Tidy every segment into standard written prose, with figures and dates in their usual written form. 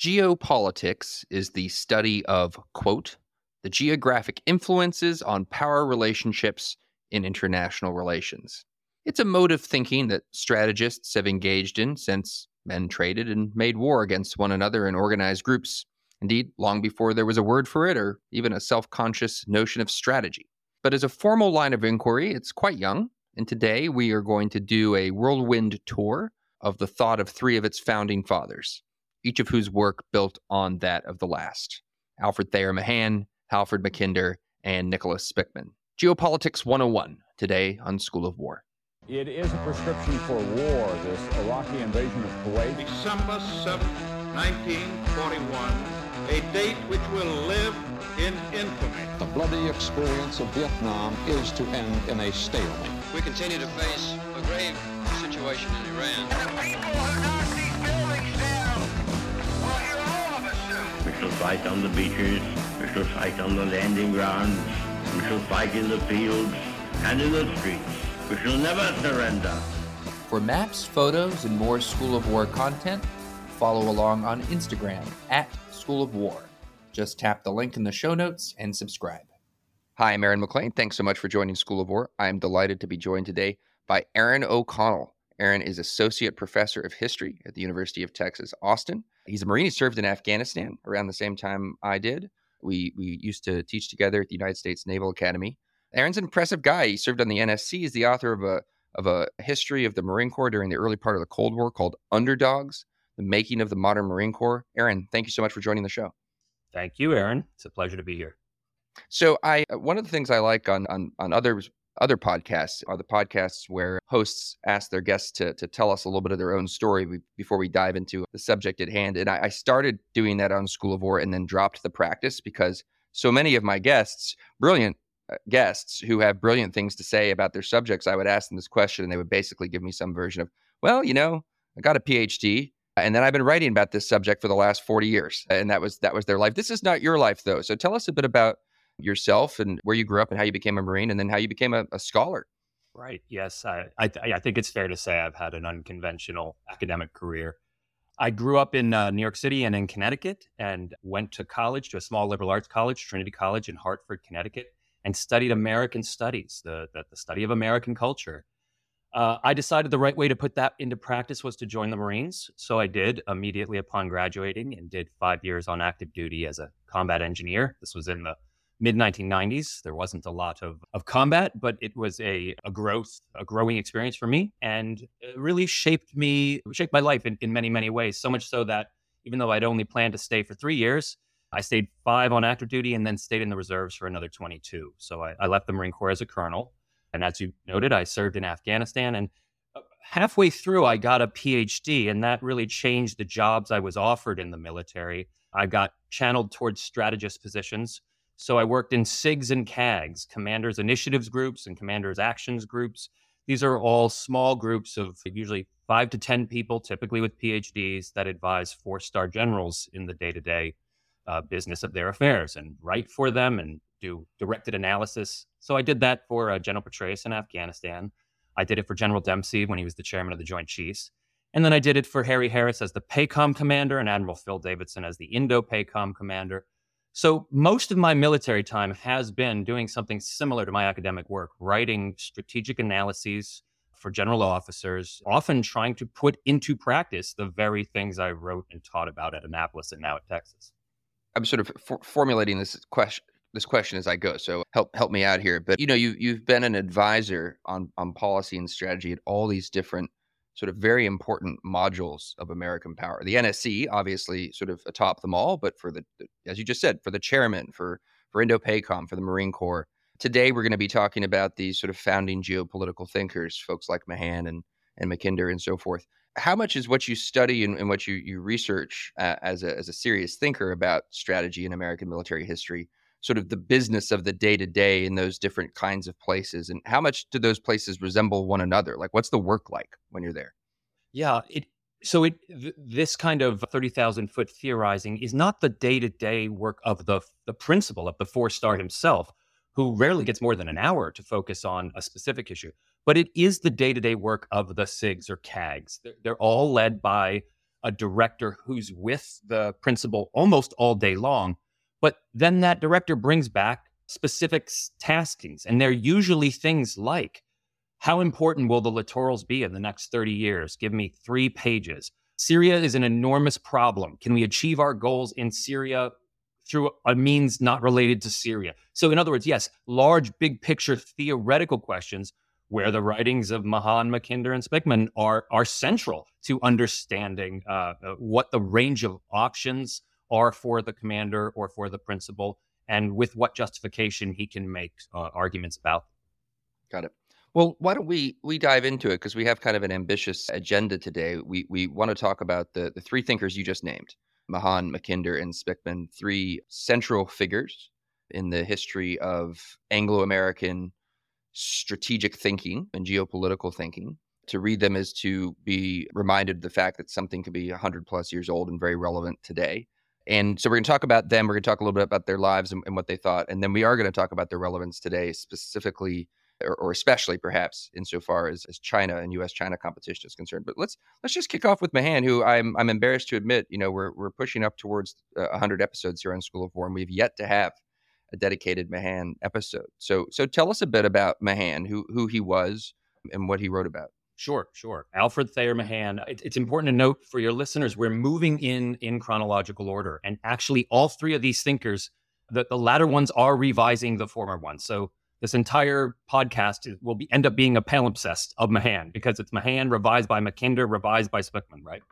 Geopolitics is the study of, quote, the geographic influences on power relationships in international relations. It's a mode of thinking that strategists have engaged in since men traded and made war against one another in organized groups. Indeed, long before there was a word for it or even a self-conscious notion of strategy. But as a formal line of inquiry, it's quite young. And today we are going to do a whirlwind tour of the thought of three of its founding fathers, each of whose work built on that of the last: Alfred Thayer Mahan, Halford Mackinder, and Nicholas Spykman. Geopolitics 101, today on School of War. It is a prescription for war, this Iraqi invasion of Kuwait. December 7, 1941. A date which will live in infamy. The bloody experience of Vietnam is to end in a stalemate. We continue to face a grave situation in Iran. And the people who knocked these buildings down will hear all of us soon. We shall fight on the beaches, we shall fight on the landing grounds, we shall fight in the fields and in the streets. We shall never surrender. For maps, photos, and more School of War content, follow along on Instagram at School of War. Just tap the link in the show notes and subscribe. Hi, I'm Aaron McLean. Thanks so much for joining School of War. I'm delighted to be joined today by Aaron O'Connell. Aaron is Associate Professor of History at the University of Texas, Austin. He's a Marine. He served in Afghanistan around the same time I did. We used to teach together at the United States Naval Academy. Aaron's an impressive guy. He served on the NSC. He's the author of a history of the Marine Corps during the early part of the Cold War called Underdogs: The Making of the Modern Marine Corps. Aaron, thank you so much for joining the show. Thank you, Aaron. It's a pleasure to be here. So one of the things I like on other podcasts are the podcasts where hosts ask their guests to tell us a little bit of their own story before we dive into the subject at hand. And I started doing that on School of War and then dropped the practice because so many of my guests, brilliant guests who have brilliant things to say about their subjects, I would ask them this question and they would basically give me some version of, well, you know, I got a PhD. And then I've been writing about this subject for the last 40 years. And that was their life. This is not your life, though. So tell us a bit about yourself and where you grew up and how you became a Marine and then how you became a scholar. Right. Yes. I think it's fair to say I've had an unconventional academic career. I grew up in New York City and in Connecticut and went to college, to a small liberal arts college, Trinity College in Hartford, Connecticut, and studied American studies, the study of American culture. I decided the right way to put that into practice was to join the Marines. So I did immediately upon graduating and did 5 years on active duty as a combat engineer. This was in the mid-1990s. There wasn't a lot of combat, but it was a growing experience for me. And it really shaped my life in many, many ways. So much so that even though I'd only planned to stay for 3 years, I stayed 5 on active duty and then stayed in the reserves for another 22. So I left the Marine Corps as a colonel. And as you noted, I served in Afghanistan, and halfway through, I got a PhD, and that really changed the jobs I was offered in the military. I got channeled towards strategist positions, so I worked in SIGs and CAGs, Commanders Initiatives Groups and Commanders Actions Groups. These are all small groups of usually 5 to 10 people, typically with PhDs, that advise 4-star generals in the day-to-day business of their affairs and write for them and do directed analysis. So I did that for General Petraeus in Afghanistan. I did it for General Dempsey when he was the chairman of the Joint Chiefs. And then I did it for Harry Harris as the PACOM commander and Admiral Phil Davidson as the Indo-PACOM commander. So most of my military time has been doing something similar to my academic work, writing strategic analyses for general officers, often trying to put into practice the very things I wrote and taught about at Annapolis and now at Texas. I'm sort of formulating this question as I go, so help me out here. But, you know, you've been an advisor on policy and strategy at all these different sort of very important modules of American power. The NSC, obviously, sort of atop them all, but for the, as you just said, for the chairman, for Indo-PACOM, for the Marine Corps. Today, we're going to be talking about these sort of founding geopolitical thinkers, folks like Mahan and Mackinder and so forth. How much is what you study and what you research as a serious thinker about strategy in American military history, sort of the business of the day-to-day in those different kinds of places? And how much do those places resemble one another? Like, what's the work like when you're there? Yeah, this kind of 30,000-foot theorizing is not the day-to-day work of the principal, of the four-star himself, who rarely gets more than an hour to focus on a specific issue. But it is the day-to-day work of the SIGs or CAGs. They're all led by a director who's with the principal almost all day long. But then that director brings back specific taskings, and they're usually things like, how important will the littorals be in the next 30 years? Give me 3 pages. Syria is an enormous problem. Can we achieve our goals in Syria through a means not related to Syria? So in other words, yes, large, big picture theoretical questions where the writings of Mahan, Mackinder, and Spykman are central to understanding what the range of options are for the commander or for the principal, and with what justification he can make arguments about. Got it. Well, why don't we dive into it, because we have kind of an ambitious agenda today. We want to talk about the 3 thinkers you just named, Mahan, Mackinder, and Spykman, 3 central figures in the history of Anglo-American strategic thinking and geopolitical thinking. To read them is to be reminded of the fact that something could be 100 plus years old and very relevant today. And so we're going to talk about them. We're going to talk a little bit about their lives and what they thought. And then we are going to talk about their relevance today, specifically or especially perhaps insofar as China and U.S.-China competition is concerned. But let's just kick off with Mahan, who I'm embarrassed to admit, you know, we're pushing up towards 100 episodes here on School of War, and we've yet to have a dedicated Mahan episode. So tell us a bit about Mahan, who he was and what he wrote about. Sure. Alfred Thayer Mahan. It's important to note for your listeners, we're moving in chronological order. And actually, all 3 of these thinkers, the latter ones are revising the former ones. So this entire podcast will end up being a palimpsest of Mahan, because it's Mahan revised by Mackinder, revised by Spykman, right?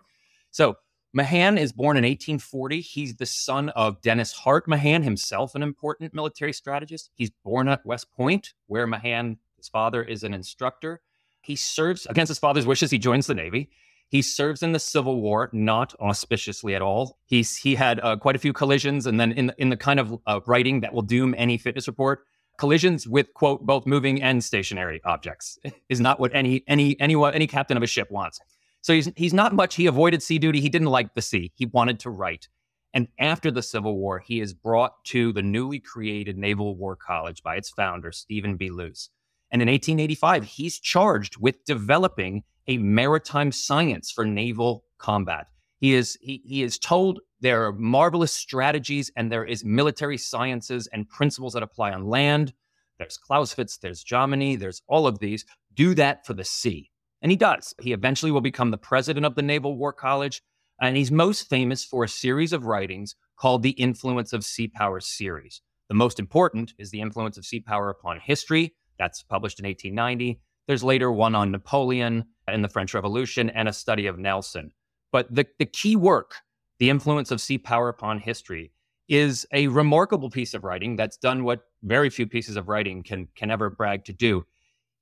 So Mahan is born in 1840. He's the son of Dennis Hart Mahan, himself an important military strategist. He's born at West Point, where Mahan, his father, is an instructor. He serves against his father's wishes. He joins the Navy. He serves in the Civil War, not auspiciously at all. He had quite a few collisions, and then in the kind of writing that will doom any fitness report, collisions with, quote, both moving and stationary objects is not what any captain of a ship wants. So he's not much. He avoided sea duty. He didn't like the sea. He wanted to write. And after the Civil War, he is brought to the newly created Naval War College by its founder, Stephen B. Luce. And in 1885, he's charged with developing a maritime science for naval combat. He is told there are marvelous strategies and there is military sciences and principles that apply on land. There's Clausewitz, there's Jomini, there's all of these. Do that for the sea. And he does. He eventually will become the president of the Naval War College. And he's most famous for a series of writings called The Influence of Sea Power series. The most important is The Influence of Sea Power Upon History. That's published in 1890. There's later one on Napoleon and the French Revolution and a study of Nelson. But the key work, The Influence of Sea Power Upon History, is a remarkable piece of writing that's done what very few pieces of writing can ever brag to do.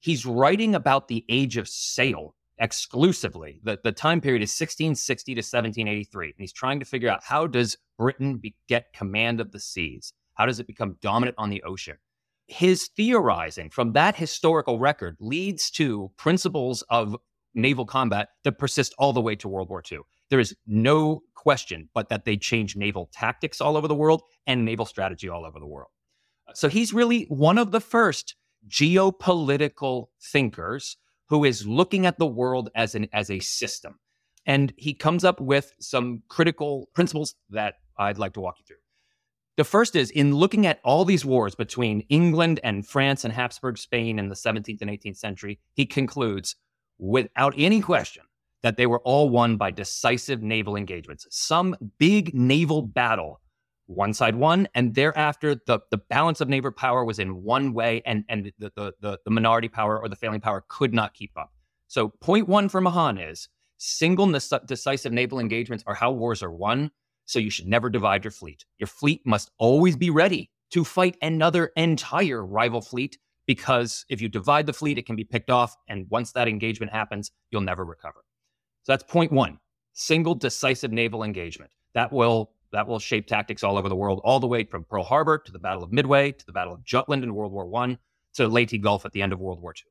He's writing about the age of sail exclusively. The time period is 1660 to 1783. And he's trying to figure out, how does Britain get command of the seas? How does it become dominant on the ocean? His theorizing from that historical record leads to principles of naval combat that persist all the way to World War II. There is no question but that they change naval tactics all over the world and naval strategy all over the world. So he's really one of the first geopolitical thinkers who is looking at the world as a system. And he comes up with some critical principles that I'd like to walk you through. The first is, in looking at all these wars between England and France and Habsburg Spain in the 17th and 18th century, he concludes, without any question, that they were all won by decisive naval engagements. Some big naval battle, one side won, and thereafter the balance of naval power was in one way, and the minority power or the failing power could not keep up. So point 1 for Mahan is, single decisive naval engagements are how wars are won. So you should never divide your fleet. Your fleet must always be ready to fight another entire rival fleet, because if you divide the fleet, it can be picked off. And once that engagement happens, you'll never recover. So that's point 1, single decisive naval engagement. That will shape tactics all over the world, all the way from Pearl Harbor to the Battle of Midway, to the Battle of Jutland in World War I, to Leyte Gulf at the end of World War II.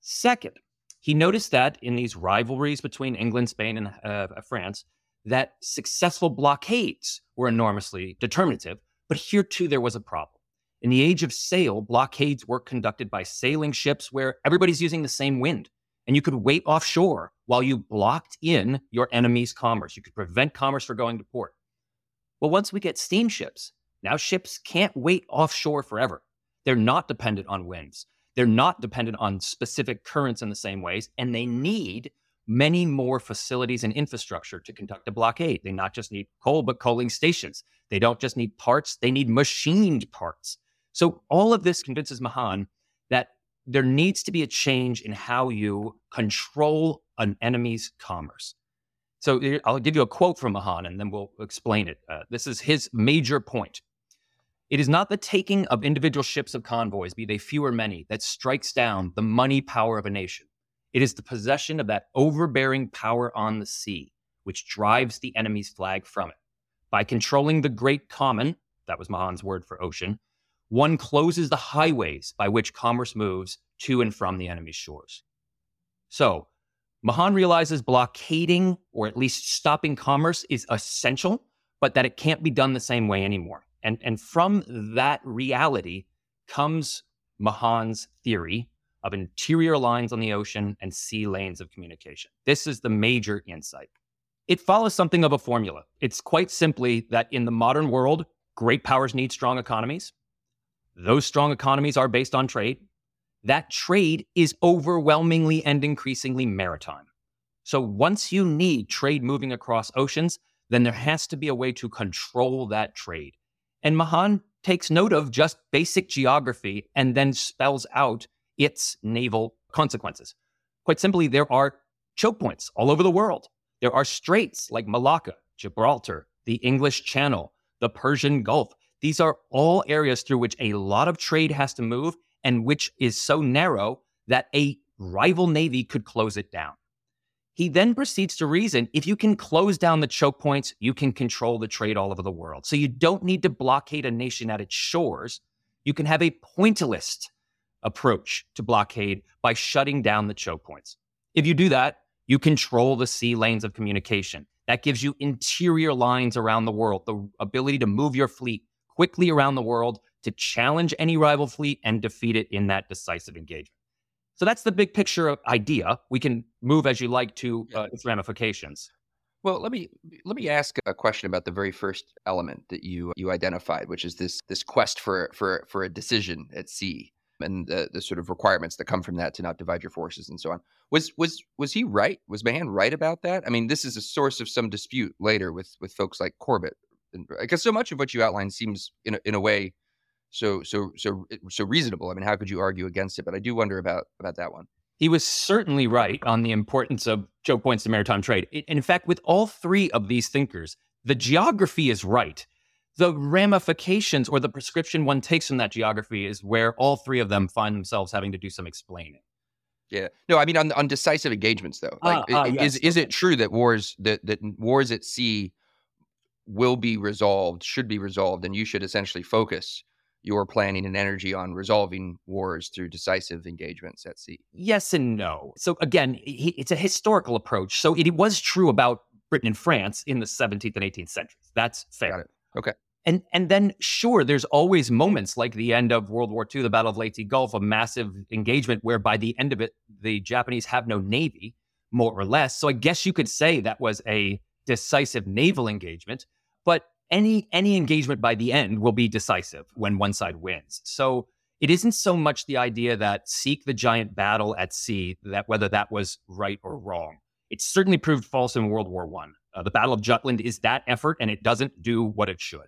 Second, he noticed that in these rivalries between England, Spain, and France, that successful blockades were enormously determinative, but here too there was a problem. In the age of sail, blockades were conducted by sailing ships where everybody's using the same wind, and you could wait offshore while you blocked in your enemy's commerce. You could prevent commerce from going to port. Well, once we get steamships, now ships can't wait offshore forever. They're not dependent on winds. They're not dependent on specific currents in the same ways, and they need many more facilities and infrastructure to conduct a blockade. They not just need coal, but coaling stations. They don't just need parts, they need machined parts. So all of this convinces Mahan that there needs to be a change in how you control an enemy's commerce. So I'll give you a quote from Mahan, and then we'll explain it. This is his major point. "It is not the taking of individual ships of convoys, be they few or many, that strikes down the money power of a nation. It is the possession of that overbearing power on the sea, which drives the enemy's flag from it. By controlling the great common," that was Mahan's word for ocean, "one closes the highways by which commerce moves to and from the enemy's shores." So Mahan realizes blockading, or at least stopping commerce, is essential, but that it can't be done the same way anymore. And from that reality comes Mahan's theory of interior lines on the ocean and sea lanes of communication. This is the major insight. It follows something of a formula. It's quite simply that in the modern world, great powers need strong economies. Those strong economies are based on trade. That trade is overwhelmingly and increasingly maritime. So once you need trade moving across oceans, then there has to be a way to control that trade. And Mahan takes note of just basic geography and then spells out its naval consequences. Quite simply, there are choke points all over the world. There are straits like Malacca, Gibraltar, the English Channel, the Persian Gulf. These are all areas through which a lot of trade has to move, and which is so narrow that a rival navy could close it down. He then proceeds to reason, if you can close down the choke points, you can control the trade all over the world. So you don't need to blockade a nation at its shores. You can have a pointillist approach to blockade by shutting down the choke points. If you do that, you control the sea lanes of communication. That gives you interior lines around the world, the ability to move your fleet quickly around the world to challenge any rival fleet and defeat it in that decisive engagement. So that's the big picture idea. We can move as you like to its ramifications. Well, let me ask a question about the very first element that you identified, which is this quest for a decision at sea, and the sort of requirements that come from that to not divide your forces and so on. Was he right? Was Mahan right about that? I mean, this is a source of some dispute later with folks like Corbett. And I guess so much of what you outlined seems in a way so reasonable. I mean, how could you argue against it? But I do wonder about that one. He was certainly right on the importance of choke points to maritime trade. In fact, with all three of these thinkers, the geography is right. The ramifications or the prescription one takes from that geography is where all three of them find themselves having to do some explaining. Yeah. No, I mean, on decisive engagements, though, yes. Is it true that wars at sea will be resolved, should be resolved, and you should essentially focus your planning and energy on resolving wars through decisive engagements at sea? Yes and no. So again, it's a historical approach. So it was true about Britain and France in the 17th and 18th centuries. That's fair. Got it. Okay. And then, sure, there's always moments like the end of World War II, the Battle of Leyte Gulf, a massive engagement where by the end of it, the Japanese have no navy, more or less. So I guess you could say that was a decisive naval engagement, but any engagement by the end will be decisive when one side wins. So it isn't so much the idea that seek the giant battle at sea, that whether that was right or wrong. It certainly proved false in World War I. The Battle of Jutland is that effort, and it doesn't do what it should.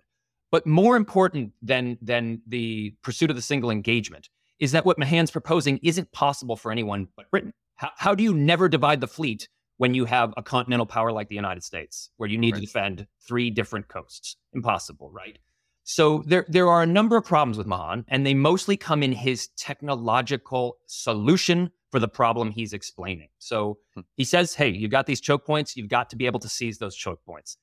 But more important than the pursuit of the single engagement is that what Mahan's proposing isn't possible for anyone but Britain. How do you never divide the fleet when you have a continental power like the United States, where you need to defend three different coasts? Impossible, right? So there are a number of problems with Mahan, and they mostly come in his technological solution for the problem he's explaining. So he says, hey, you've got these choke points, you've got to be able to seize those choke points.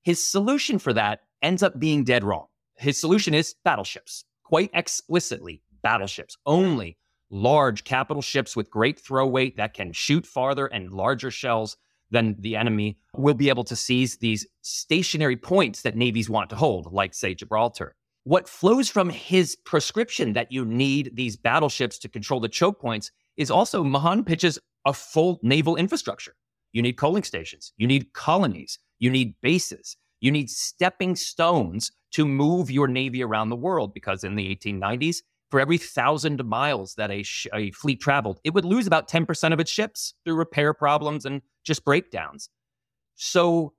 His solution for that ends up being dead wrong. His solution is battleships, quite explicitly battleships, only large capital ships with great throw weight that can shoot farther and larger shells than the enemy will be able to seize these stationary points that navies want to hold, like, say, Gibraltar. What flows from his prescription that you need these battleships to control the choke points is also Mahan pitches a full naval infrastructure. You need coaling stations. You need colonies. You need bases. You need stepping stones to move your Navy around the world, because in the 1890s, for every 1,000 miles that a fleet traveled, it would lose about 10% of its ships through repair problems and just breakdowns. So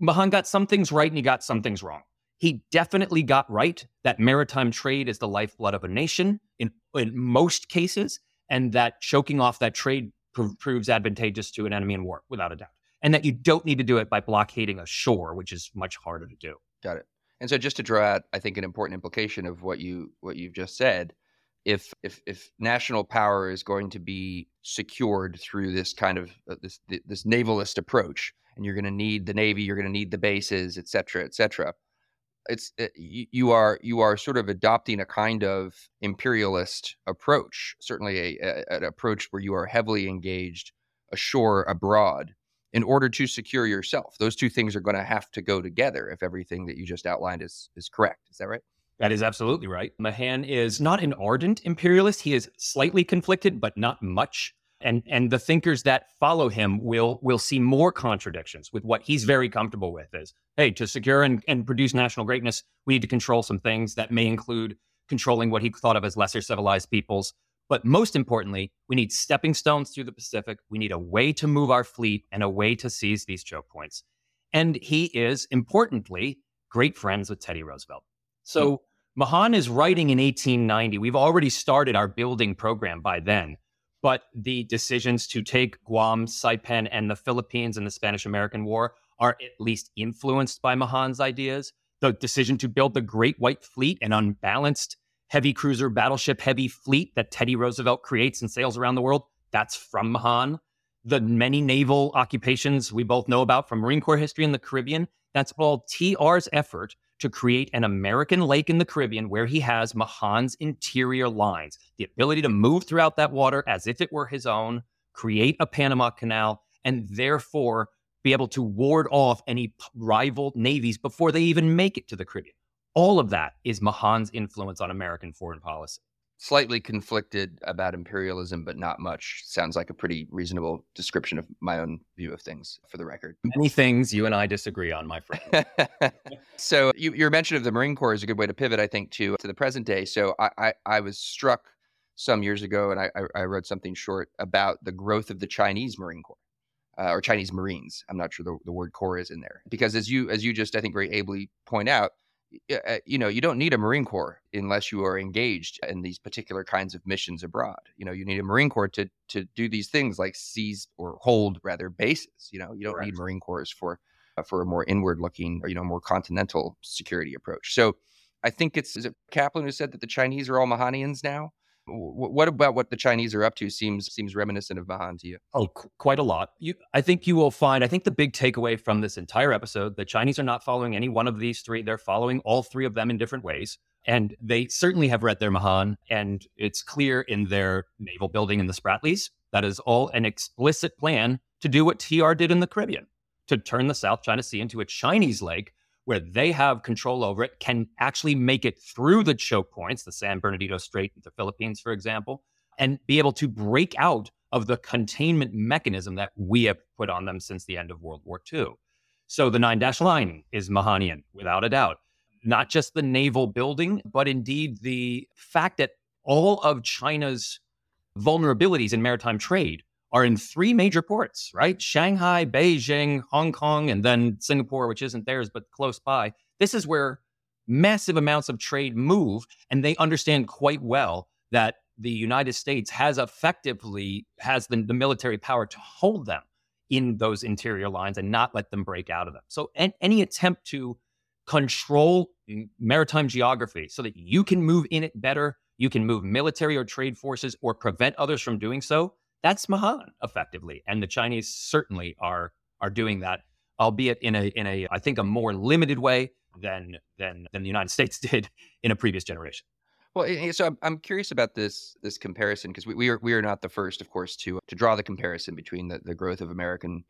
Mahan got some things right and he got some things wrong. He definitely got right that maritime trade is the lifeblood of a nation in most cases, and that choking off that trade proves advantageous to an enemy in war, without a doubt. And that you don't need to do it by blockading a shore, which is much harder to do. Got it. And so just to draw out, I think, an important implication of what you've just said, if national power is going to be secured through this kind of this navalist approach, and you're going to need the Navy, you're going to need the bases, et cetera, et cetera, you are sort of adopting a kind of imperialist approach, certainly an approach where you are heavily engaged ashore abroad in order to secure yourself. Those two things are going to have to go together if everything that you just outlined is correct. Is that right? That is absolutely right. Mahan is not an ardent imperialist. He is slightly conflicted, but not much. And the thinkers that follow him will see more contradictions with what he's very comfortable with is, hey, to secure and produce national greatness, we need to control some things that may include controlling what he thought of as lesser civilized peoples. But most importantly, we need stepping stones through the Pacific. We need a way to move our fleet and a way to seize these choke points. And he is, importantly, great friends with Teddy Roosevelt. So Mahan is writing in 1890. We've already started our building program by then. But the decisions to take Guam, Saipan, and the Philippines in the Spanish-American War are at least influenced by Mahan's ideas. The decision to build the Great White Fleet, an unbalanced heavy cruiser, battleship, heavy fleet that Teddy Roosevelt creates and sails around the world, that's from Mahan. The many naval occupations we both know about from Marine Corps history in the Caribbean, that's all TR's effort to create an American lake in the Caribbean where he has Mahan's interior lines, the ability to move throughout that water as if it were his own, create a Panama Canal, and therefore be able to ward off any rival navies before they even make it to the Caribbean. All of that is Mahan's influence on American foreign policy. Slightly conflicted about imperialism, but not much. Sounds like a pretty reasonable description of my own view of things, for the record. Many things you and I disagree on, my friend. So your mention of the Marine Corps is a good way to pivot, I think, to the present day. So I was struck some years ago, and I wrote something short about the growth of the Chinese Marine Corps. Or Chinese Marines. I'm not sure the word corps is in there. Because as you just, I think, very ably point out, you know, you don't need a Marine Corps unless you are engaged in these particular kinds of missions abroad. You know, you need a Marine Corps to do these things like seize or hold, rather, bases. You know, you don't Correct. Need Marine Corps for a more inward-looking, or, you know, more continental security approach. So I think is it Kaplan who said that the Chinese are all Mahanians now? What about what the Chinese are up to seems reminiscent of Mahan to you? Oh, quite a lot. I think the big takeaway from this entire episode, the Chinese are not following any one of these three. They're following all three of them in different ways. And they certainly have read their Mahan, and it's clear in their naval building in the Spratlys. That is all an explicit plan to do what TR did in the Caribbean, to turn the South China Sea into a Chinese lake where they have control over it, can actually make it through the choke points, the San Bernardino Strait, the Philippines, for example, and be able to break out of the containment mechanism that we have put on them since the end of World War II. So the 9-dash line is Mahanian, without a doubt. Not just the naval building, but indeed the fact that all of China's vulnerabilities in maritime trade are in three major ports, right? Shanghai, Beijing, Hong Kong, and then Singapore, which isn't theirs, but close by. This is where massive amounts of trade move, and they understand quite well that the United States has the military power to hold them in those interior lines and not let them break out of them. So any attempt to control maritime geography so that you can move in it better, you can move military or trade forces or prevent others from doing so, that's Mahan, effectively, and the Chinese certainly are doing that, albeit in a I think a more limited way than the United States did in a previous generation. Well, so I'm curious about this comparison, because we are not the first, of course, to draw the comparison between the growth of American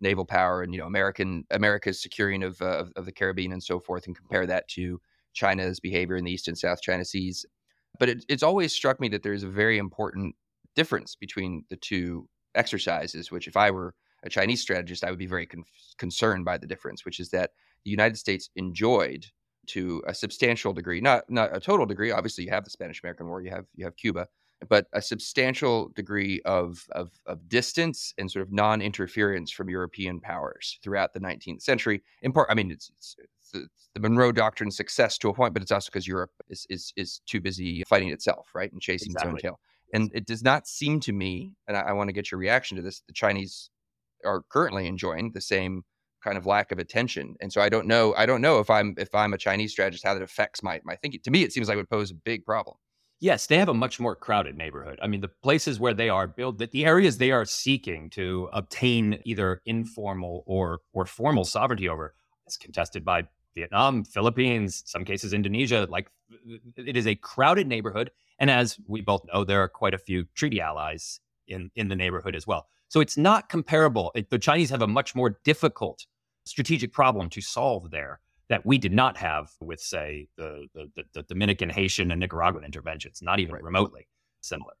naval power and, you know, America's securing of the Caribbean and so forth, and compare that to China's behavior in the East and South China Seas. But it's always struck me that there is a very important difference between the two exercises, which if I were a Chinese strategist, I would be very concerned by the difference, which is that the United States enjoyed, to a substantial degree, not a total degree. Obviously, you have the Spanish-American War, you have Cuba, but a substantial degree of distance and sort of non-interference from European powers throughout the 19th century. In part, I mean, it's the Monroe Doctrine's success to a point, but it's also because Europe is too busy fighting itself, right, and chasing its own tail. And it does not seem to me, and I want to get your reaction to this, the Chinese are currently enjoying the same kind of lack of attention. And so I don't know if I'm a Chinese strategist, how that affects my thinking. To me, it seems like it would pose a big problem. Yes, they have a much more crowded neighborhood. I mean, the places where they are the areas they are seeking to obtain either informal or formal sovereignty over is contested by Vietnam, Philippines, some cases Indonesia. Like, it is a crowded neighborhood. And as we both know, there are quite a few treaty allies in the neighborhood as well. So it's not comparable. The Chinese have a much more difficult strategic problem to solve there that we did not have with, say, the Dominican, Haitian, and Nicaraguan interventions, not even remotely similar.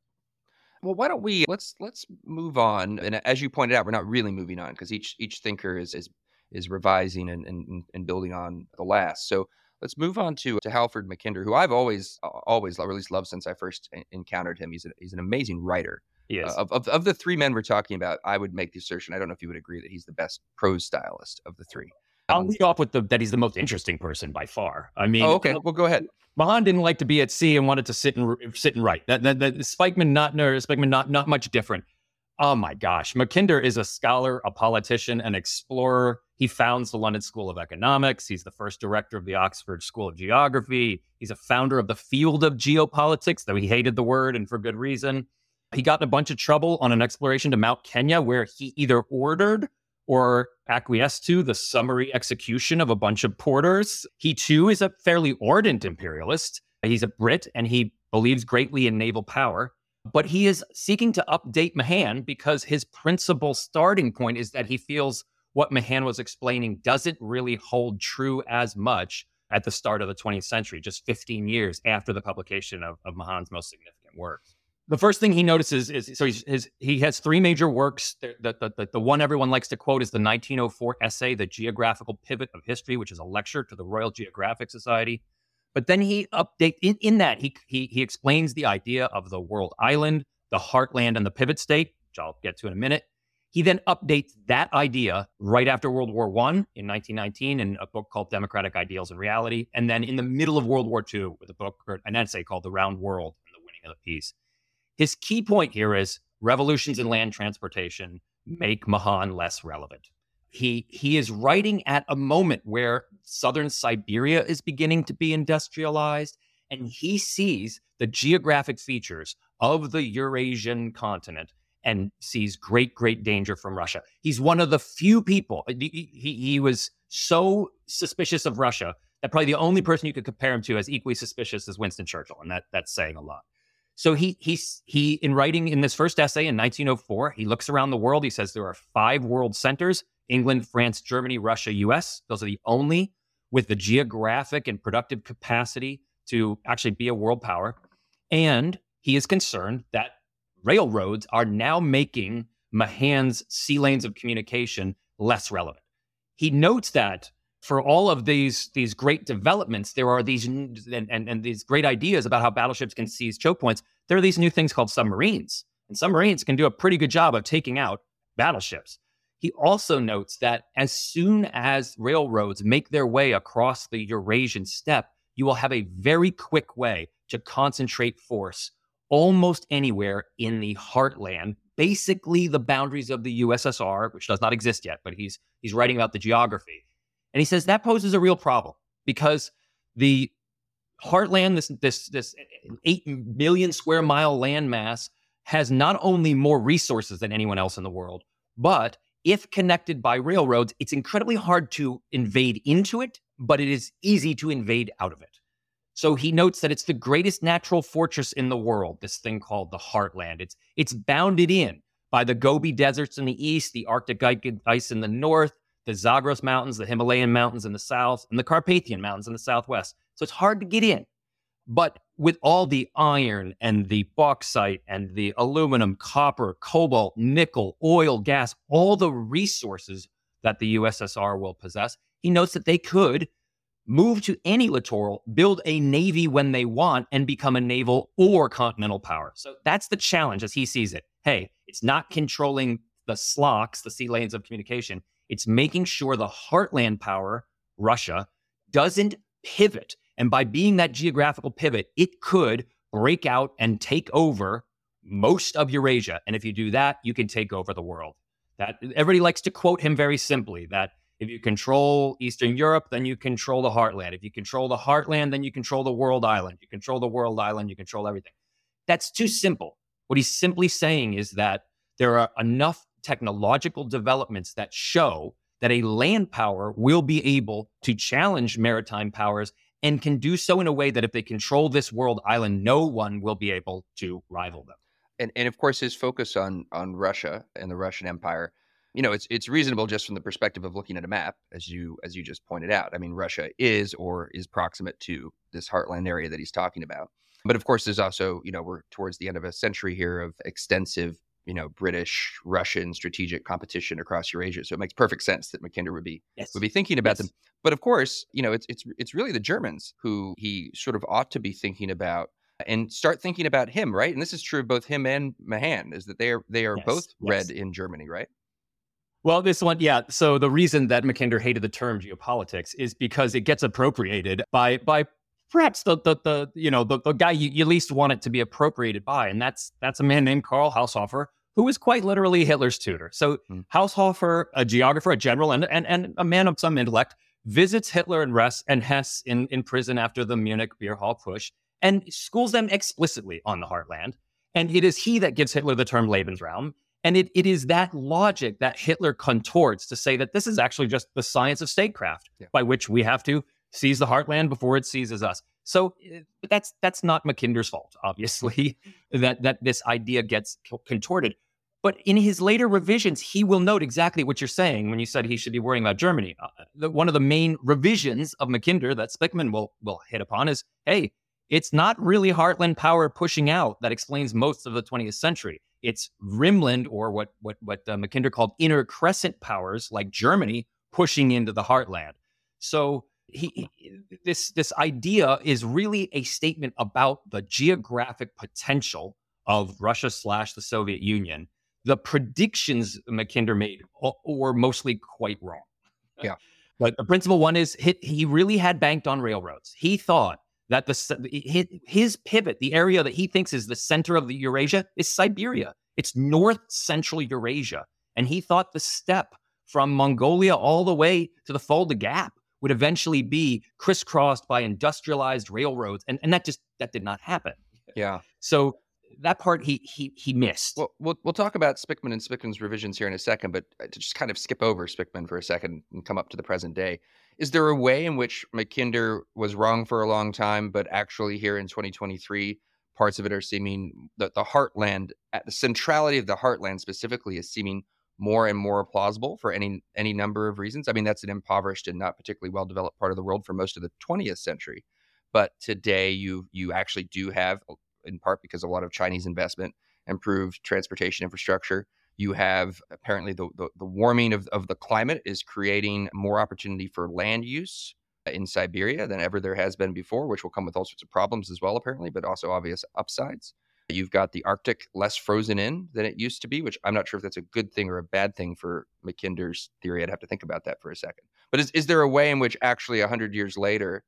Well, why don't we, let's move on. And as you pointed out, we're not really moving on because each thinker is revising and building on the last. So let's move on to Halford Mackinder, who I've always or at least loved since I first encountered him. He's an amazing writer. Of the three men we're talking about, I would make the assertion, I don't know if you would agree, that he's the best prose stylist of the three. I'll lead off with that he's the most interesting person by far. I mean, okay, well, go ahead. Mahan didn't like to be at sea and wanted to sit and write. Spykman, not much different. Oh my gosh, Mackinder is a scholar, a politician, an explorer. He founds the London School of Economics. He's the first director of the Oxford School of Geography. He's a founder of the field of geopolitics, though he hated the word and for good reason. He got in a bunch of trouble on an exploration to Mount Kenya, where he either ordered or acquiesced to the summary execution of a bunch of porters. He, too, is a fairly ardent imperialist. He's a Brit, and he believes greatly in naval power. But he is seeking to update Mahan because his principal starting point is that he feels what Mahan was explaining doesn't really hold true as much at the start of the 20th century, just 15 years after the publication of Mahan's most significant works. The first thing he notices he has three major works. The one everyone likes to quote is the 1904 essay, The Geographical Pivot of History, which is a lecture to the Royal Geographic Society. But then he updates, in that he explains the idea of the world island, the heartland, and the pivot state, which I'll get to in a minute. He then updates that idea right after World War I in 1919 in a book called Democratic Ideals and Reality. And then in the middle of World War II with a book, or an essay called The Round World and the Winning of the Peace. His key point here is revolutions in land transportation make Mahan less relevant. He is writing at a moment where southern Siberia is beginning to be industrialized, and he sees the geographic features of the Eurasian continent and sees great, great danger from Russia. He's one of the few people. He was so suspicious of Russia that probably the only person you could compare him to as equally suspicious is Winston Churchill, and that's saying a lot. So he in writing in this first essay in 1904, he looks around the world. He says there are 5 world centers: England, France, Germany, Russia, US. Those are the only with the geographic and productive capacity to actually be a world power. And he is concerned that railroads are now making Mahan's sea lanes of communication less relevant. He notes that for all of these great developments, there are these and these great ideas about how battleships can seize choke points. There are these new things called submarines, and submarines can do a pretty good job of taking out battleships. He also notes that as soon as railroads make their way across the Eurasian steppe, you will have a very quick way to concentrate force almost anywhere in the heartland, basically the boundaries of the USSR, which does not exist yet, but he's writing about the geography. And he says that poses a real problem because the heartland, this 8 million square mile landmass, has not only more resources than anyone else in the world, but if connected by railroads, it's incredibly hard to invade into it, but it is easy to invade out of it. So he notes that it's the greatest natural fortress in the world, this thing called the heartland. It's bounded in by the Gobi deserts in the east, the Arctic ice in the north, the Zagros Mountains, the Himalayan Mountains in the south, and the Carpathian Mountains in the southwest. So it's hard to get in. But with all the iron and the bauxite and the aluminum, copper, cobalt, nickel, oil, gas, all the resources that the USSR will possess, he notes that they could move to any littoral, build a navy when they want, and become a naval or continental power. So that's the challenge as he sees it. Hey, it's not controlling the SLOCs, the sea lanes of communication. It's making sure the heartland power, Russia, doesn't pivot. And by being that geographical pivot, it could break out and take over most of Eurasia. And if you do that, you can take over the world. That everybody likes to quote him very simply, that if you control Eastern Europe, then you control the heartland. If you control the heartland, then you control the world island. You control the world island, you control everything. That's too simple. What he's simply saying is that there are enough technological developments that show that a land power will be able to challenge maritime powers and can do so in a way that if they control this world island, no one will be able to rival them. And of course, his focus on Russia and the Russian Empire, you know, it's reasonable just from the perspective of looking at a map, as you just pointed out. I mean, Russia is proximate to this heartland area that he's talking about. But of course, there's also, you know, we're towards the end of a century here of extensive, you know, British, Russian strategic competition across Eurasia. So it makes perfect sense that Mackinder would be thinking about them. But of course, you know, it's really the Germans who he sort of ought to be thinking about and start thinking about him, right? And this is true of both him and Mahan, is that they are both read in Germany, right? Well, this one, yeah. So the reason that Mackinder hated the term geopolitics is because it gets appropriated by perhaps the guy you least want it to be appropriated by, and that's a man named Karl Haushofer, who is quite literally Hitler's tutor. So Haushofer, a geographer, a general, and a man of some intellect, visits Hitler and Hess in prison after the Munich beer hall push, and schools them explicitly on the heartland. And it is he that gives Hitler the term Lebensraum. And it is that logic that Hitler contorts to say that this is actually just the science of statecraft, by which we have to seize the heartland before it seizes us. So that's not Mackinder's fault, obviously, that this idea gets contorted. But in his later revisions, he will note exactly what you're saying when you said he should be worrying about Germany. One of the main revisions of Mackinder that Spykman will hit upon is, hey, it's not really heartland power pushing out that explains most of the 20th century. It's rimland, or what Mackinder called inner crescent powers, like Germany, pushing into the heartland. So this idea is really a statement about the geographic potential of Russia / the Soviet Union. The predictions Mackinder made were mostly quite wrong. Yeah, but the principal one is he really had banked on railroads. He thought that his pivot, the area that he thinks is the center of the Eurasia, is Siberia. It's north central Eurasia. And he thought the steppe from Mongolia all the way to the Fulda Gap would eventually be crisscrossed by industrialized railroads. And that did not happen. Yeah. So that part he missed. Well, we'll talk about Spykman and Spykman's revisions here in a second, but to just kind of skip over Spykman for a second and come up to the present day. Is there a way in which Mackinder was wrong for a long time, but actually here in 2023, parts of it are seeming that the heartland, the centrality of the heartland specifically, is seeming more and more plausible for any number of reasons? I mean, that's an impoverished and not particularly well-developed part of the world for most of the 20th century. But today you actually do have, in part because a lot of Chinese investment, improved transportation infrastructure. You have apparently the warming of the climate is creating more opportunity for land use in Siberia than ever there has been before, which will come with all sorts of problems as well, apparently, but also obvious upsides. You've got the Arctic less frozen in than it used to be, which I'm not sure if that's a good thing or a bad thing for Mackinder's theory. I'd have to think about that for a second. But is there a way in which actually 100 years later,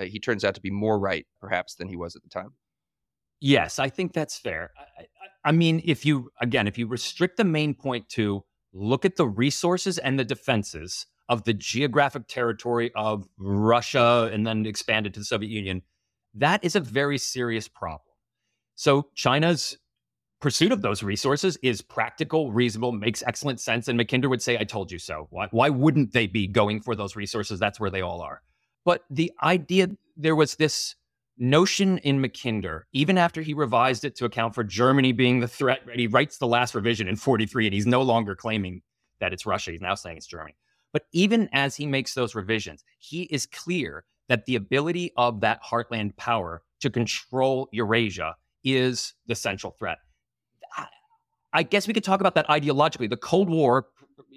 he turns out to be more right, perhaps, than he was at the time? Yes, I think that's fair. I mean, if you restrict the main point to look at the resources and the defenses of the geographic territory of Russia and then expanded to the Soviet Union, that is a very serious problem. So China's pursuit of those resources is practical, reasonable, makes excellent sense. And Mackinder would say, I told you so. Why wouldn't they be going for those resources? That's where they all are. But the idea, there was this notion in Mackinder, even after he revised it to account for Germany being the threat, and he writes the last revision in 43, and he's no longer claiming that it's Russia. He's now saying it's Germany. But even as he makes those revisions, he is clear that the ability of that heartland power to control Eurasia is the central threat. I guess we could talk about that ideologically. The Cold War,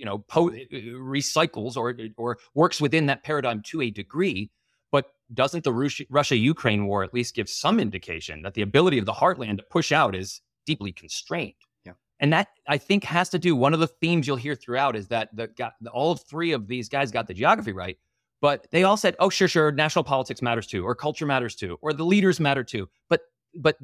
recycles or works within that paradigm to a degree, but doesn't the Russia-Ukraine war at least give some indication that the ability of the heartland to push out is deeply constrained? Yeah. And that, I think, has to do, one of the themes you'll hear throughout is that all three of these guys got the geography right, but they all said, oh, sure, national politics matters too, or culture matters too, or the leaders matter too, but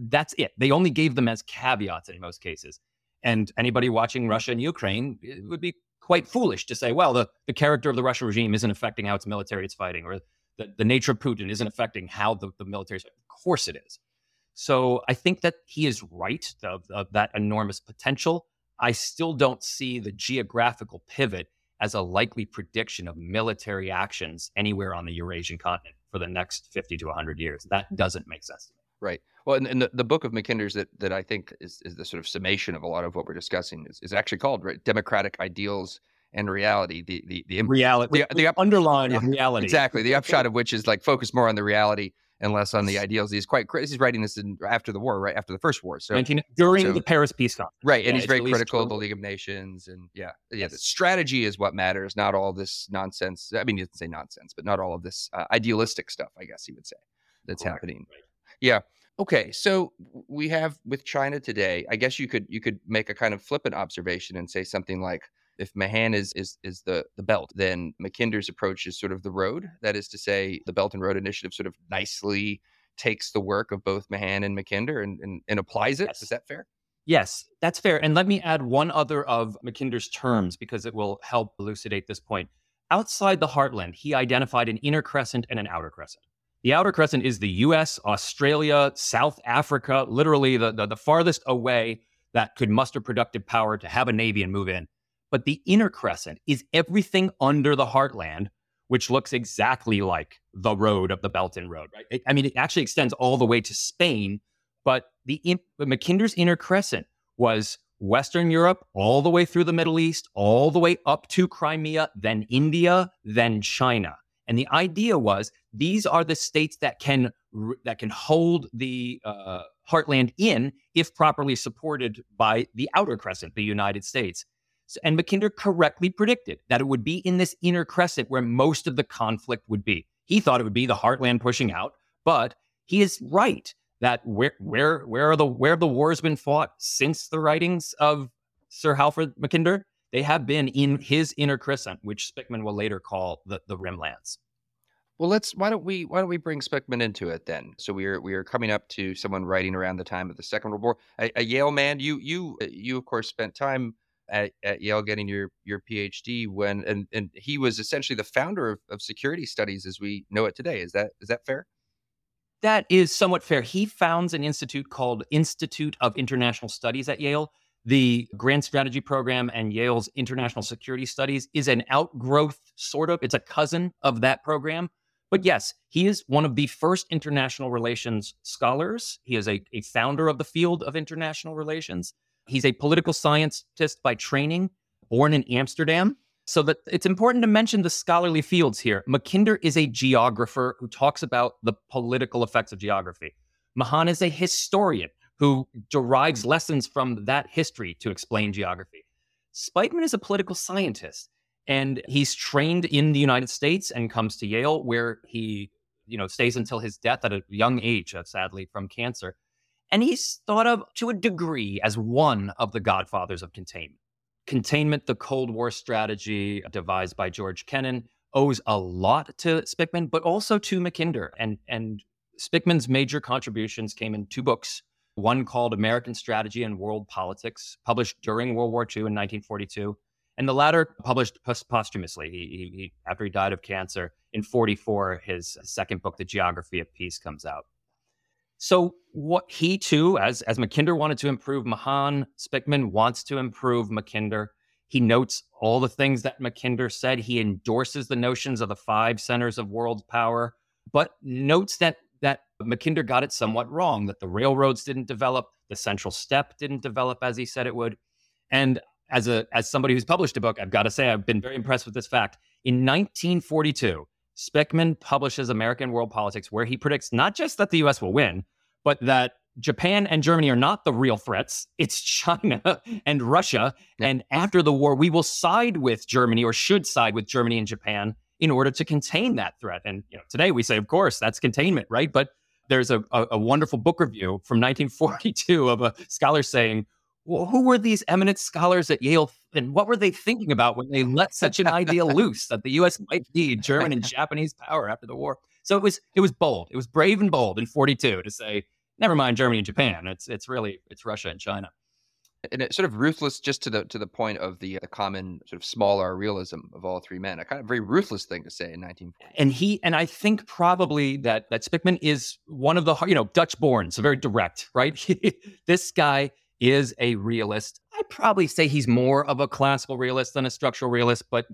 that's it. They only gave them as caveats in most cases. And anybody watching Russia and Ukraine, it would be quite foolish to say, well, the character of the Russian regime isn't affecting how its military is fighting, or the nature of Putin isn't affecting how the military is fighting. Of course it is. So I think that he is right of that enormous potential. I still don't see the geographical pivot as a likely prediction of military actions anywhere on the Eurasian continent for the next 50 to 100 years. That doesn't make sense to me. Right. Well, and the book of Mackinder's that I think is the sort of summation of a lot of what we're discussing is actually called Democratic Ideals and Reality. The underline of reality. Exactly. The upshot of which is like focus more on the reality and less on the ideals. He's quite crazy. He's writing this after the war, right after the first war. So during the Paris Peace Conference. Right. And he's very critical of the League of Nations. And the strategy is what matters, not all this nonsense. I mean, he doesn't say nonsense, but not all of this idealistic stuff, I guess he would say, that's happening. Right. Yeah. Okay. So we have with China today, I guess you could make a kind of flippant observation and say something like, if Mahan is the belt, then Mackinder's approach is sort of the road. That is to say, the Belt and Road Initiative sort of nicely takes the work of both Mahan and Mackinder and applies it. Yes. Is that fair? Yes, that's fair. And let me add one other of Mackinder's terms because it will help elucidate this point. Outside the heartland, he identified an inner crescent and an outer crescent. The outer crescent is the U.S., Australia, South Africa, literally the farthest away that could muster productive power to have a navy and move in. But the inner crescent is everything under the heartland, which looks exactly like the road of the Belt and Road. Right? It actually extends all the way to Spain, but Mackinder's inner crescent was Western Europe, all the way through the Middle East, all the way up to Crimea, then India, then China. And the idea was these are the states that can hold the heartland in if properly supported by the outer crescent, the United States. So, and Mackinder correctly predicted that it would be in this inner crescent where most of the conflict would be. He thought it would be the heartland pushing out, but he is right that where the war has been fought since the writings of Sir Halford Mackinder, they have been in his inner crescent, which Spykman will later call the Rimlands. Well, why don't we bring Spykman into it then? So we are coming up to someone writing around the time of the Second World War, a Yale man. You of course spent time at Yale getting your PhD and he was essentially the founder of security studies as we know it today. Is that fair? That is somewhat fair. He founds an institute called Institute of International Studies at Yale. The Grand Strategy Program and Yale's International Security Studies is an outgrowth, sort of. It's a cousin of that program. But yes, he is one of the first international relations scholars. He is a founder of the field of international relations. He's a political scientist by training, born in Amsterdam. So that it's important to mention the scholarly fields here. Mackinder is a geographer who talks about the political effects of geography. Mahan is a historian who derives lessons from that history to explain geography. Spykman is a political scientist, and he's trained in the United States and comes to Yale, where he stays until his death at a young age, sadly, from cancer. And he's thought of, to a degree, as one of the godfathers of containment. Containment, the Cold War strategy devised by George Kennan, owes a lot to Spykman, but also to Mackinder. And Spykman's major contributions came in two books, one called American Strategy and World Politics, published during World War II in 1942, and the latter published posthumously. He after he died of cancer in 1944, his second book, The Geography of Peace, comes out. So what he too, as Mackinder wanted to improve Mahan, Spykman wants to improve Mackinder. He notes all the things that Mackinder said. He endorses the notions of the five centers of world power, but notes that Mackinder got it somewhat wrong, that the railroads didn't develop, the central step didn't develop as he said it would. And as somebody who's published a book, I've got to say I've been very impressed with this fact. In 1942, Spykman publishes American World Politics, where he predicts not just that the U.S. will win, but that Japan and Germany are not the real threats. It's China and Russia. Yeah. And after the war, we will side with Germany, or should side with Germany and Japan, in order to contain that threat. And today we say, of course, that's containment, right? But there's a wonderful book review from 1942 of a scholar saying, well, who were these eminent scholars at Yale, and what were they thinking about when they let such an idea loose that the U.S. might need German and Japanese power after the war? So it was bold. It was brave and bold in 42 to say, never mind Germany and Japan. It's really Russia and China. And it's sort of ruthless, just to the point of the common sort of small R realism of all three men. A kind of very ruthless thing to say in 1940. And I think probably that Spykman is one of the, Dutch born, so very direct, right? This guy is a realist. I'd probably say he's more of a classical realist than a structural realist, but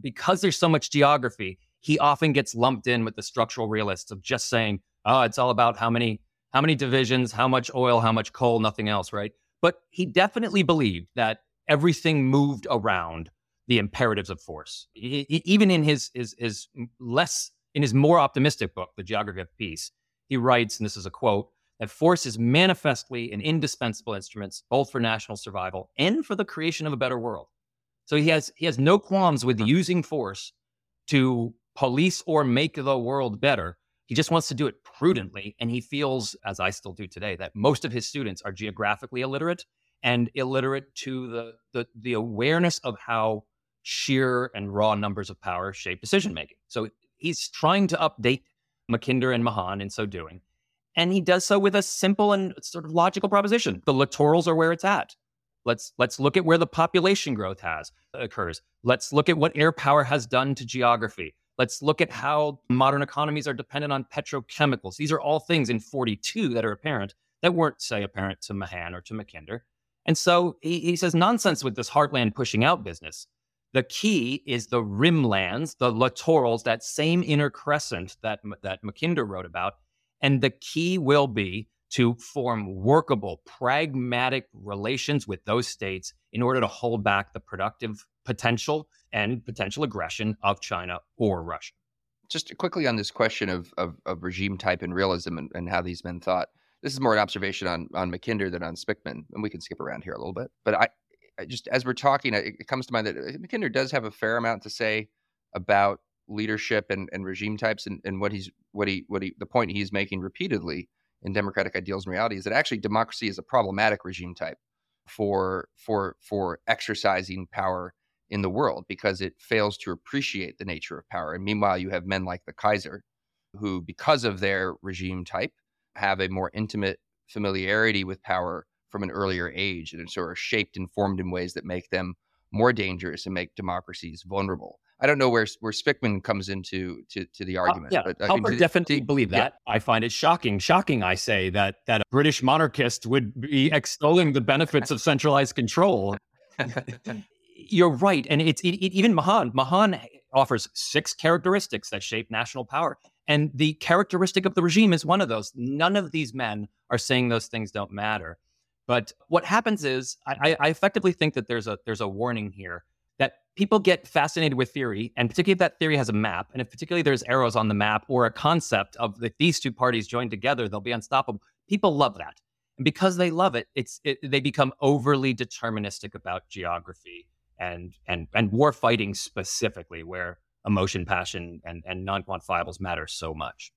because there's so much geography, he often gets lumped in with the structural realists of just saying, oh, it's all about how many divisions, how much oil, how much coal, nothing else, right? But he definitely believed that everything moved around the imperatives of force. He, even in his more optimistic book, The Geography of Peace, he writes, and this is a quote, that force is manifestly an indispensable instrument, both for national survival and for the creation of a better world. So he has no qualms with using force to police or make the world better. He just wants to do it prudently, and he feels, as I still do today, that most of his students are geographically illiterate and illiterate to the awareness of how sheer and raw numbers of power shape decision-making. So he's trying to update Mackinder and Mahan in so doing, and he does so with a simple and sort of logical proposition. The littorals are where it's at. Let's look at where the population growth occurs. Let's look at what air power has done to geography. Let's look at how modern economies are dependent on petrochemicals. These are all things in 42 that are apparent that weren't, say, apparent to Mahan or to Mackinder. And so he says nonsense with this heartland pushing out business. The key is the rimlands, the littorals, that same inner crescent that Mackinder wrote about. And the key will be to form workable, pragmatic relations with those states in order to hold back the productive potential and potential aggression of China or Russia. Just quickly on this question of regime type and realism and how these men thought. This is more an observation on Mackinder than on Spykman, and we can skip around here a little bit. But I just, as we're talking, it comes to mind that Mackinder does have a fair amount to say about leadership and regime types, and the point he's making repeatedly in Democratic Ideals and Reality is that actually democracy is a problematic regime type for exercising power in the world, because it fails to appreciate the nature of power. And meanwhile, you have men like the Kaiser, who, because of their regime type, have a more intimate familiarity with power from an earlier age, and so are shaped and formed in ways that make them more dangerous and make democracies vulnerable. I don't know where Spykman comes into to the argument. Yeah, but Halpert definitely believe that. Yeah. I find it shocking, I say, that a British monarchist would be extolling the benefits of centralized control. You're right. And even Mahan offers 6 characteristics that shape national power. And the characteristic of the regime is one of those. None of these men are saying those things don't matter. But what happens is, I effectively think that there's a warning here, that people get fascinated with theory, and particularly if that theory has a map, and if particularly there's arrows on the map or a concept of that these two parties joined together, they'll be unstoppable. People love that. And because they love it, they become overly deterministic about geography. And war fighting specifically, where emotion, passion, and non-quantifiables matter so much.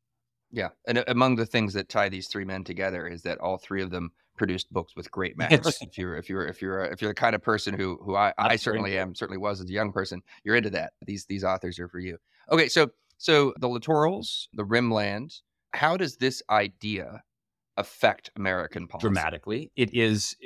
Yeah, and among the things that tie these three men together is that all three of them produced books with great maps. If you're the kind of person who I certainly am, certainly was as a young person, you're into that. These authors are for you. Okay, so the littorals, the rimland. How does this idea affect American policy? Dramatically, it is.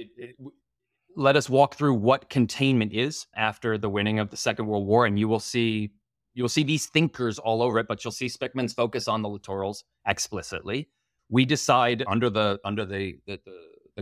Let us walk through what containment is after the winning of the Second World War, and you will see these thinkers all over it, but you'll see Spykman's focus on the littorals explicitly. We decide under the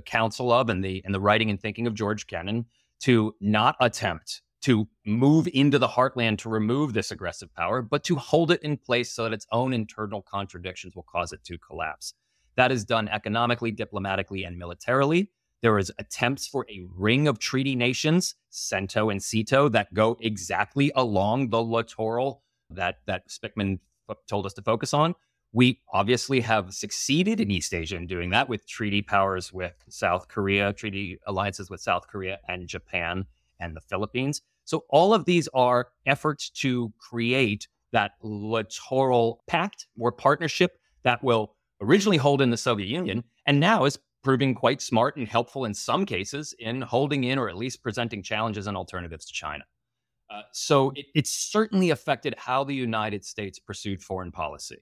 counsel of and the writing and thinking of George Kennan to not attempt to move into the heartland to remove this aggressive power, but to hold it in place so that its own internal contradictions will cause it to collapse. That is done economically, diplomatically, and militarily. There is attempts for a ring of treaty nations, Cento and Ceto, that go exactly along the littoral that Spykman told us to focus on. We obviously have succeeded in East Asia in doing that with treaty powers with South Korea, treaty alliances with South Korea and Japan and the Philippines. So all of these are efforts to create that littoral pact or partnership that will originally hold in the Soviet Union and now is proving quite smart and helpful in some cases in holding in or at least presenting challenges and alternatives to China. So it certainly affected how the United States pursued foreign policy.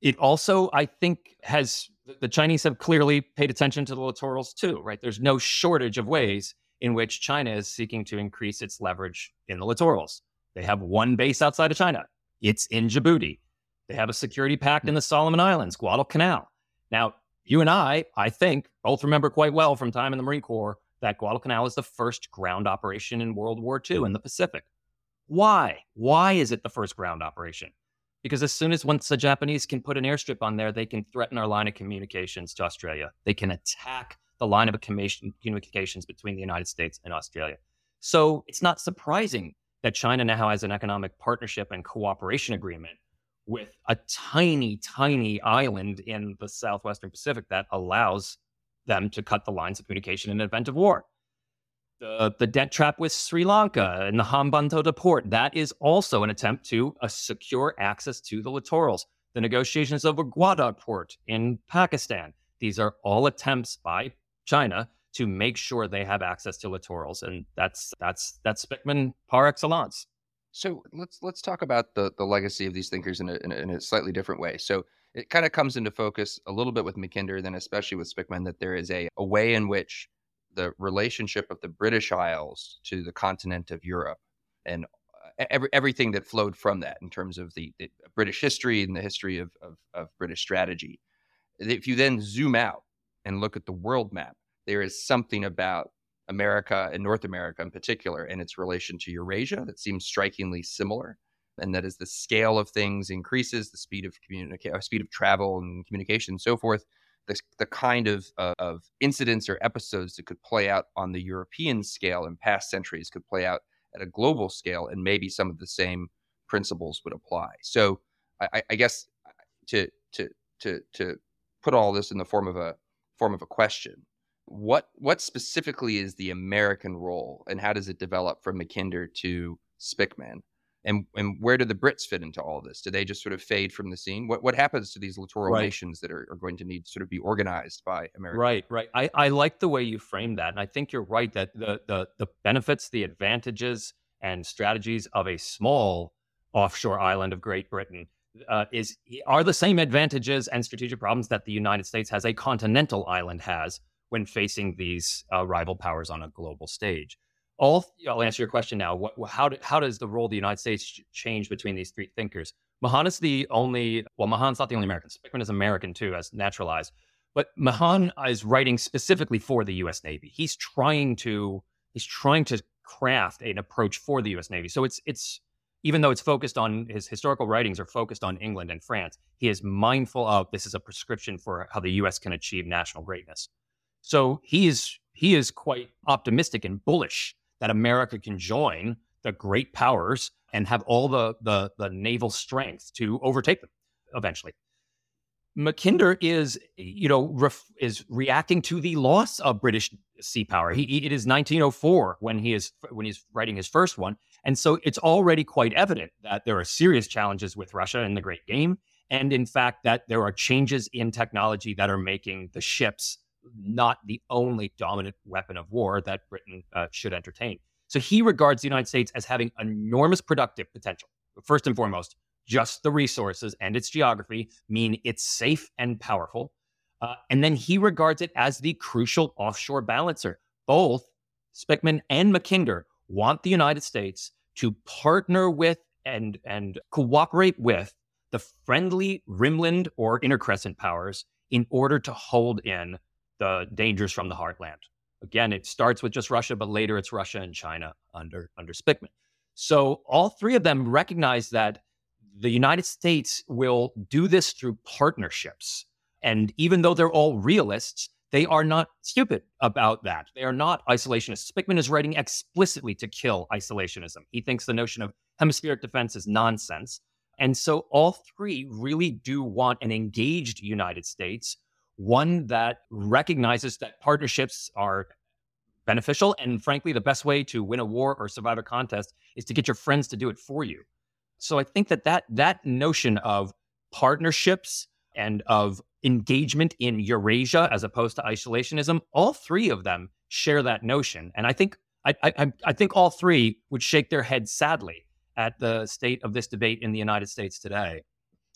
It also, I think, has the Chinese have clearly paid attention to the littorals too, right? There's no shortage of ways in which China is seeking to increase its leverage in the littorals. They have one base outside of China. It's in Djibouti. They have a security pact in the Solomon Islands, Guadalcanal. Now, you and I think, both remember quite well from time in the Marine Corps that Guadalcanal is the first ground operation in World War II in the Pacific. Why? Why is it the first ground operation? Because as soon as once the Japanese can put an airstrip on there, they can threaten our line of communications to Australia. They can attack the line of communications between the United States and Australia. So it's not surprising that China now has an economic partnership and cooperation agreement with a tiny, tiny island in the southwestern Pacific that allows them to cut the lines of communication in the event of war. The debt trap with Sri Lanka and the Hambantota port, that is also an attempt to secure access to the littorals. The negotiations over Gwadar port in Pakistan. These are all attempts by China to make sure they have access to littorals. And that's Spykman par excellence. So let's talk about the legacy of these thinkers in a slightly different way. So it kind of comes into focus a little bit with Mackinder, then especially with Spykman, that there is a way in which the relationship of the British Isles to the continent of Europe and everything that flowed from that in terms of the British history and the history of British strategy. If you then zoom out and look at the world map, there is something about America and North America in particular, and its relation to Eurasia that seems strikingly similar. And that is the scale of things increases, the speed of travel and communication and so forth, the kind of incidents or episodes that could play out on the European scale in past centuries could play out at a global scale, and maybe some of the same principles would apply. So I guess to put all this in the form of a question, What specifically is the American role, and how does it develop from Mackinder to Spykman? And where do the Brits fit into all this? Do they just sort of fade from the scene? What happens to these littoral nations that are going to need to sort of be organized by America? Right. I like the way you frame that. And I think you're right that the benefits, the advantages, and strategies of a small offshore island of Great Britain are the same advantages and strategic problems that the United States has a continental island has when facing these rival powers on a global stage. I'll answer your question now. How does the role of the United States change between these three thinkers? Mahan's not the only American. Spykman is American too, as naturalized. But Mahan is writing specifically for the U.S. Navy. He's trying to craft an approach for the U.S. Navy. So it's even though it's focused on his historical writings are focused on England and France, he is mindful of this is a prescription for how the U.S. can achieve national greatness. So he is quite optimistic and bullish that America can join the great powers and have all the naval strength to overtake them eventually. Mackinder is reacting to the loss of British sea power. It is 1904 when he's writing his first one, and so it's already quite evident that there are serious challenges with Russia in the Great Game, and in fact that there are changes in technology that are making the ships not the only dominant weapon of war that Britain should entertain. So he regards the United States as having enormous productive potential. First and foremost, just the resources and its geography mean it's safe and powerful. And then he regards it as the crucial offshore balancer. Both Spykman and Mackinder want the United States to partner with and cooperate with the friendly Rimland or Inner Crescent powers in order to hold in the dangers from the heartland. Again, it starts with just Russia, but later it's Russia and China under Spykman. So all three of them recognize that the United States will do this through partnerships. And even though they're all realists, they are not stupid about that. They are not isolationists. Spykman is writing explicitly to kill isolationism. He thinks the notion of hemispheric defense is nonsense. And so all three really do want an engaged United States, one that recognizes that partnerships are beneficial. And frankly, the best way to win a war or survive a contest is to get your friends to do it for you. So I think that notion of partnerships and of engagement in Eurasia as opposed to isolationism, all three of them share that notion. And I think I think all three would shake their heads sadly at the state of this debate in the United States today,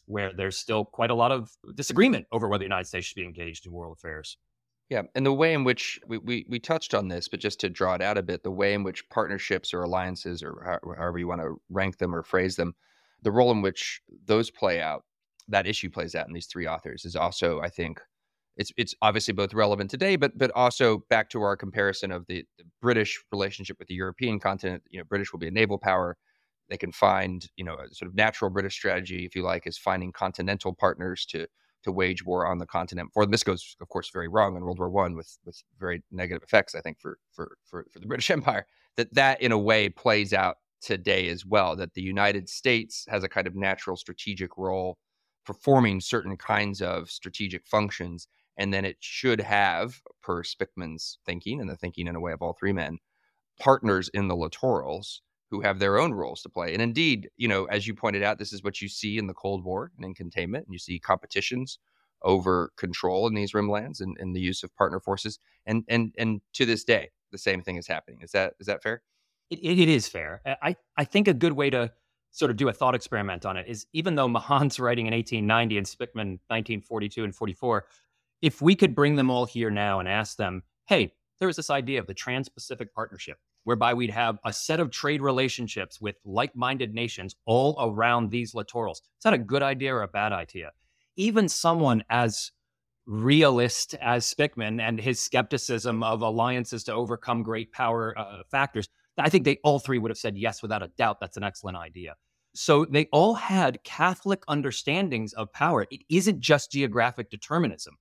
where there's still quite a lot of disagreement over whether the United States should be engaged in world affairs. Yeah, and the way in which we touched on this, but just to draw it out a bit, the way in which partnerships or alliances or however you want to rank them or phrase them, the role in which those play out, that issue plays out in these three authors is also, I think, it's obviously both relevant today, but also back to our comparison of the British relationship with the European continent. You know, British will be a naval power. They can find, you know, a sort of natural British strategy, if you like, is finding continental partners to wage war on the continent. For this goes, of course, very wrong in World War One with very negative effects, I think, for the British Empire. That in a way plays out today as well. That the United States has a kind of natural strategic role, performing certain kinds of strategic functions, and then it should have, per Spykman's thinking and the thinking in a way of all three men, partners in the littorals who have their own roles to play. And indeed, you know, as you pointed out, this is what you see in the Cold War and in containment, and you see competitions over control in these rimlands and the use of partner forces. And to this day, the same thing is happening. Is that fair? It is fair. I think a good way to sort of do a thought experiment on it is, even though Mahan's writing in 1890 and Spykman 1942 and 44, if we could bring them all here now and ask them, hey, there was this idea of the Trans-Pacific Partnership, whereby we'd have a set of trade relationships with like-minded nations all around these littorals. Is that a good idea or a bad idea? Even someone as realist as Spykman and his skepticism of alliances to overcome great power factors, I think they all three would have said yes, without a doubt, that's an excellent idea. So they all had Catholic understandings of power. It isn't just geographic determinism.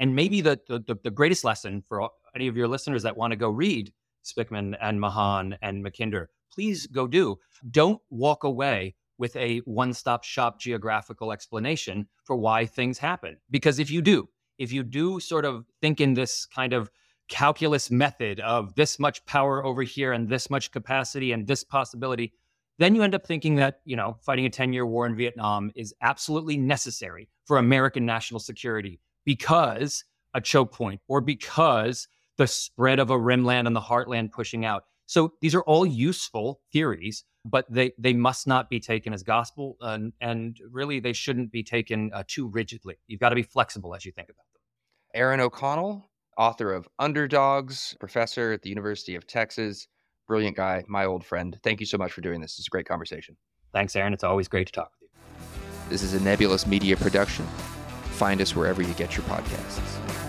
And maybe the greatest lesson for any of your listeners that want to go read Spykman and Mahan and Mackinder, please go do. Don't walk away with a one-stop shop geographical explanation for why things happen. Because if you do sort of think in this kind of calculus method of this much power over here and this much capacity and this possibility, then you end up thinking that, you know, fighting a 10-year war in Vietnam is absolutely necessary for American national security because a choke point or because the spread of a rimland and the heartland pushing out. So these are all useful theories, but they must not be taken as gospel, and really they shouldn't be taken too rigidly. You've got to be flexible as you think about them. Aaron O'Connell, author of Underdogs, professor at the University of Texas, brilliant guy, my old friend. Thank you so much for doing this. It's a great conversation. Thanks, Aaron. It's always great to talk with you. This is a Nebulous Media production. Find us wherever you get your podcasts.